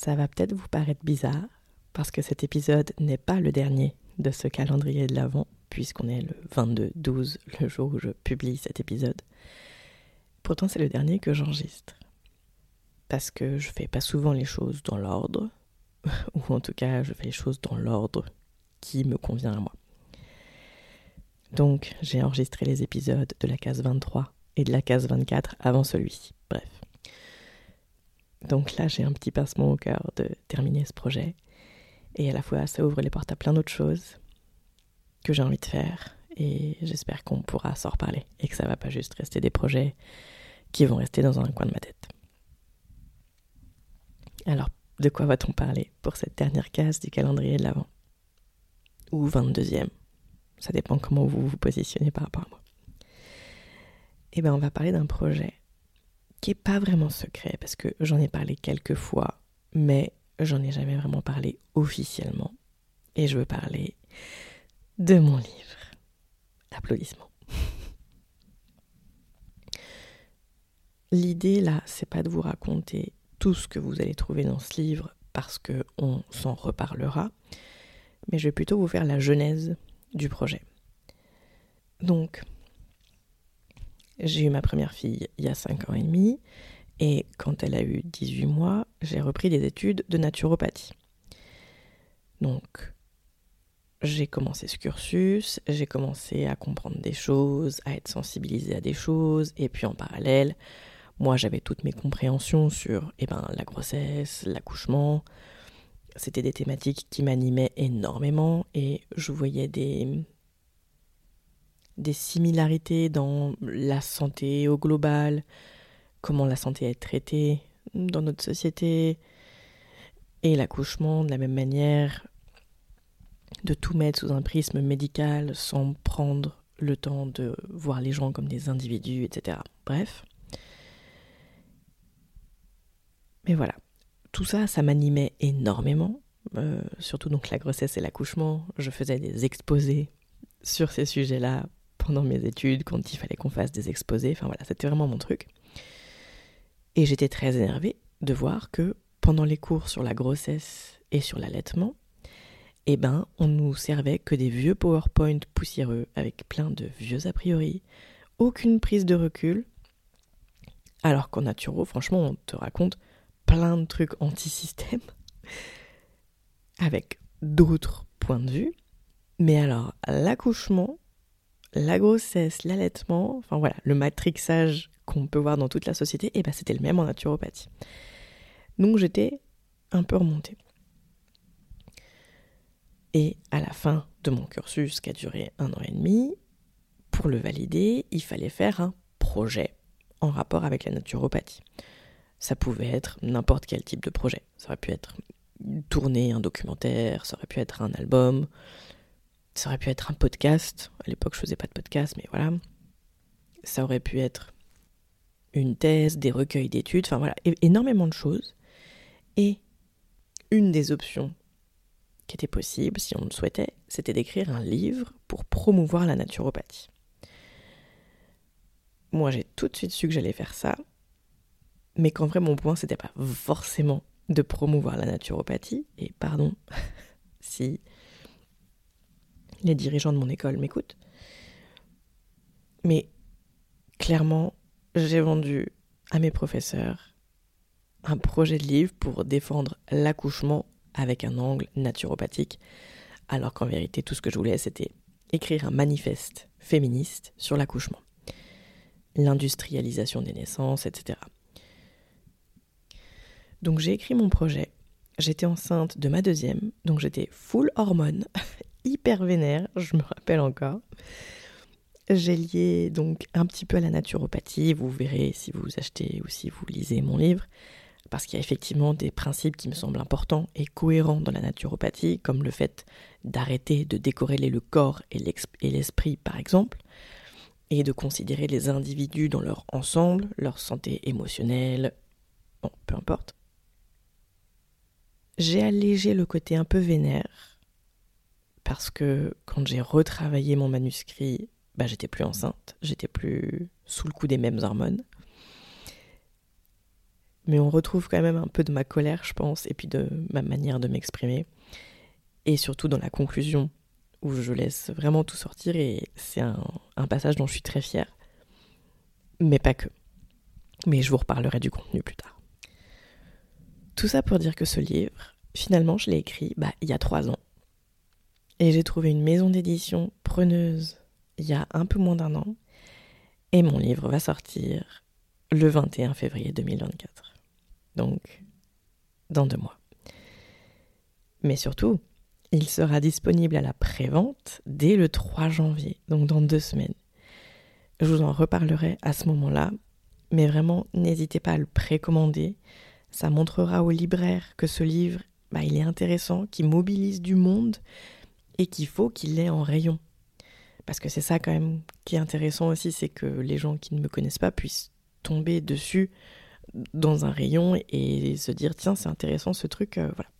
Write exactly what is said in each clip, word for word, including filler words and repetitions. Ça va peut-être vous paraître bizarre, parce que cet épisode n'est pas le dernier de ce calendrier de l'Avent, puisqu'on est le vingt-deux douze, le jour où je publie cet épisode. Pourtant, c'est le dernier que j'enregistre, parce que je fais pas souvent les choses dans l'ordre, ou en tout cas, je fais les choses dans l'ordre qui me convient à moi. Donc, j'ai enregistré les épisodes de la case vingt-trois et de la case vingt-quatre avant celui-ci, bref. Donc là, j'ai un petit pincement au cœur de terminer ce projet. Et à la fois, ça ouvre les portes à plein d'autres choses que j'ai envie de faire. Et j'espère qu'on pourra s'en reparler. Et que ça va pas juste rester des projets qui vont rester dans un coin de ma tête. Alors, de quoi va-t-on parler pour cette dernière case du calendrier de l'Avent ? Ou vingt-deuxième ? Ça dépend comment vous vous positionnez par rapport à moi. Eh bien, on va parler d'un projet qui n'est pas vraiment secret, parce que j'en ai parlé quelques fois, mais j'en ai jamais vraiment parlé officiellement. Et je veux parler de mon livre. Applaudissements. L'idée, là, c'est pas de vous raconter tout ce que vous allez trouver dans ce livre, parce qu'on s'en reparlera, mais je vais plutôt vous faire la genèse du projet. Donc, j'ai eu ma première fille il y a cinq ans et demi, et quand elle a eu dix-huit mois, j'ai repris des études de naturopathie. Donc, j'ai commencé ce cursus, j'ai commencé à comprendre des choses, à être sensibilisée à des choses, et puis en parallèle, moi j'avais toutes mes compréhensions sur eh ben, la grossesse, l'accouchement. C'était des thématiques qui m'animaient énormément, et je voyais des... des similarités dans la santé au global, comment la santé est traitée dans notre société, et l'accouchement de la même manière, de tout mettre sous un prisme médical sans prendre le temps de voir les gens comme des individus, et cetera. Bref. Mais voilà, tout ça, ça m'animait énormément, euh, surtout donc la grossesse et l'accouchement. Je faisais des exposés sur ces sujets-là, pendant mes études, quand il fallait qu'on fasse des exposés, enfin voilà, c'était vraiment mon truc. Et j'étais très énervée de voir que pendant les cours sur la grossesse et sur l'allaitement, eh ben, on nous servait que des vieux PowerPoint poussiéreux avec plein de vieux a priori, aucune prise de recul, alors qu'en naturo, franchement, on te raconte plein de trucs anti-système avec d'autres points de vue. Mais alors, l'accouchement, la grossesse, l'allaitement, enfin voilà, le matrixage qu'on peut voir dans toute la société, et ben c'était le même en naturopathie. Donc j'étais un peu remontée. Et à la fin de mon cursus, qui a duré un an et demi, pour le valider, il fallait faire un projet en rapport avec la naturopathie. Ça pouvait être n'importe quel type de projet. Ça aurait pu être tourner un documentaire, ça aurait pu être un album... Ça aurait pu être un podcast, à l'époque je faisais pas de podcast, mais voilà. Ça aurait pu être une thèse, des recueils d'études, enfin voilà, é- énormément de choses. Et une des options qui était possible, si on le souhaitait, c'était d'écrire un livre pour promouvoir la naturopathie. Moi j'ai tout de suite su que j'allais faire ça, mais qu'en vrai, mon point, c'était pas forcément de promouvoir la naturopathie. Et pardon si les dirigeants de mon école m'écoutent. Mais clairement, j'ai vendu à mes professeurs un projet de livre pour défendre l'accouchement avec un angle naturopathique, alors qu'en vérité, tout ce que je voulais, c'était écrire un manifeste féministe sur l'accouchement, l'industrialisation des naissances, et cetera. Donc j'ai écrit mon projet, j'étais enceinte de ma deuxième, donc j'étais full hormones, hyper vénère, je me rappelle encore. J'ai lié donc un petit peu à la naturopathie, vous verrez si vous achetez ou si vous lisez mon livre, parce qu'il y a effectivement des principes qui me semblent importants et cohérents dans la naturopathie, comme le fait d'arrêter de décorréler le corps et, et l'esprit par exemple, et de considérer les individus dans leur ensemble, leur santé émotionnelle, bon, peu importe. J'ai allégé le côté un peu vénère, parce que quand j'ai retravaillé mon manuscrit, bah, j'étais plus enceinte, j'étais plus sous le coup des mêmes hormones. Mais on retrouve quand même un peu de ma colère, je pense, et puis de ma manière de m'exprimer. Et surtout dans la conclusion, où je laisse vraiment tout sortir, et c'est un, un passage dont je suis très fière. Mais pas que. Mais je vous reparlerai du contenu plus tard. Tout ça pour dire que ce livre, finalement, je l'ai écrit bah, il y a trois ans. Et j'ai trouvé une maison d'édition preneuse il y a un peu moins d'un an, et mon livre va sortir le vingt et un février deux mille vingt-quatre, donc dans deux mois. Mais surtout, il sera disponible à la prévente dès le trois janvier, donc dans deux semaines. Je vous en reparlerai à ce moment-là, mais vraiment, n'hésitez pas à le précommander. Ça montrera au libraire que ce livre, bah, il est intéressant, qu'il mobilise du monde et qu'il faut qu'il ait en rayon. Parce que c'est ça quand même qui est intéressant aussi, c'est que les gens qui ne me connaissent pas puissent tomber dessus dans un rayon et se dire « Tiens, c'est intéressant ce truc, euh, voilà. »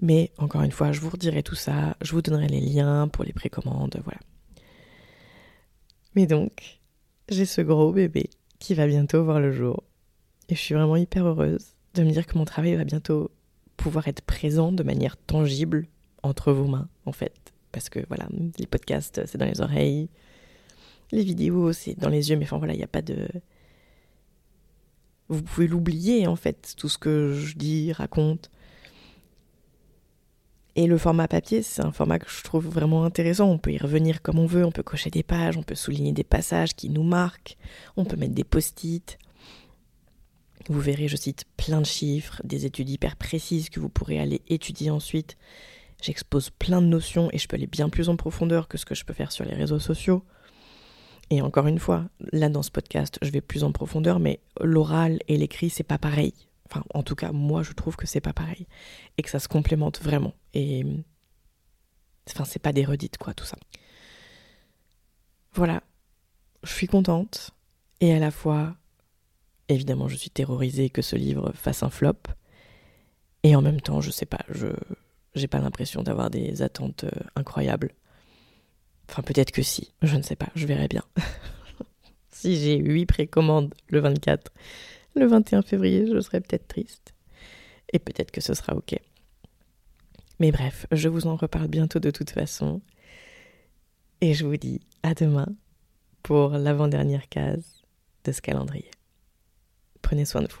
Mais encore une fois, je vous redirai tout ça, je vous donnerai les liens pour les précommandes, voilà. Mais donc, j'ai ce gros bébé qui va bientôt voir le jour. Et je suis vraiment hyper heureuse de me dire que mon travail va bientôt pouvoir être présent de manière tangible entre vos mains, en fait. Parce que voilà, les podcasts, c'est dans les oreilles, les vidéos, c'est dans les yeux, mais enfin voilà, il n'y a pas de... Vous pouvez l'oublier, en fait, tout ce que je dis, raconte. Et le format papier, c'est un format que je trouve vraiment intéressant. On peut y revenir comme on veut, on peut cocher des pages, on peut souligner des passages qui nous marquent, on peut mettre des post-it. Vous verrez, je cite plein de chiffres, des études hyper précises que vous pourrez aller étudier ensuite. J'expose plein de notions et je peux aller bien plus en profondeur que ce que je peux faire sur les réseaux sociaux. Et encore une fois, là dans ce podcast, je vais plus en profondeur, mais l'oral et l'écrit, c'est pas pareil. Enfin, en tout cas, moi, je trouve que c'est pas pareil. Et que ça se complémente vraiment. Et enfin, c'est pas des redites, quoi, tout ça. Voilà. Je suis contente. Et à la fois, évidemment, je suis terrorisée que ce livre fasse un flop. Et en même temps, je sais pas, je... J'ai pas l'impression d'avoir des attentes euh, incroyables. Enfin, peut-être que si, je ne sais pas, je verrai bien. Si j'ai huit précommandes le vingt-quatre, le vingt et un février, je serai peut-être triste. Et peut-être que ce sera ok. Mais bref, je vous en reparle bientôt de toute façon. Et je vous dis à demain pour l'avant-dernière case de ce calendrier. Prenez soin de vous.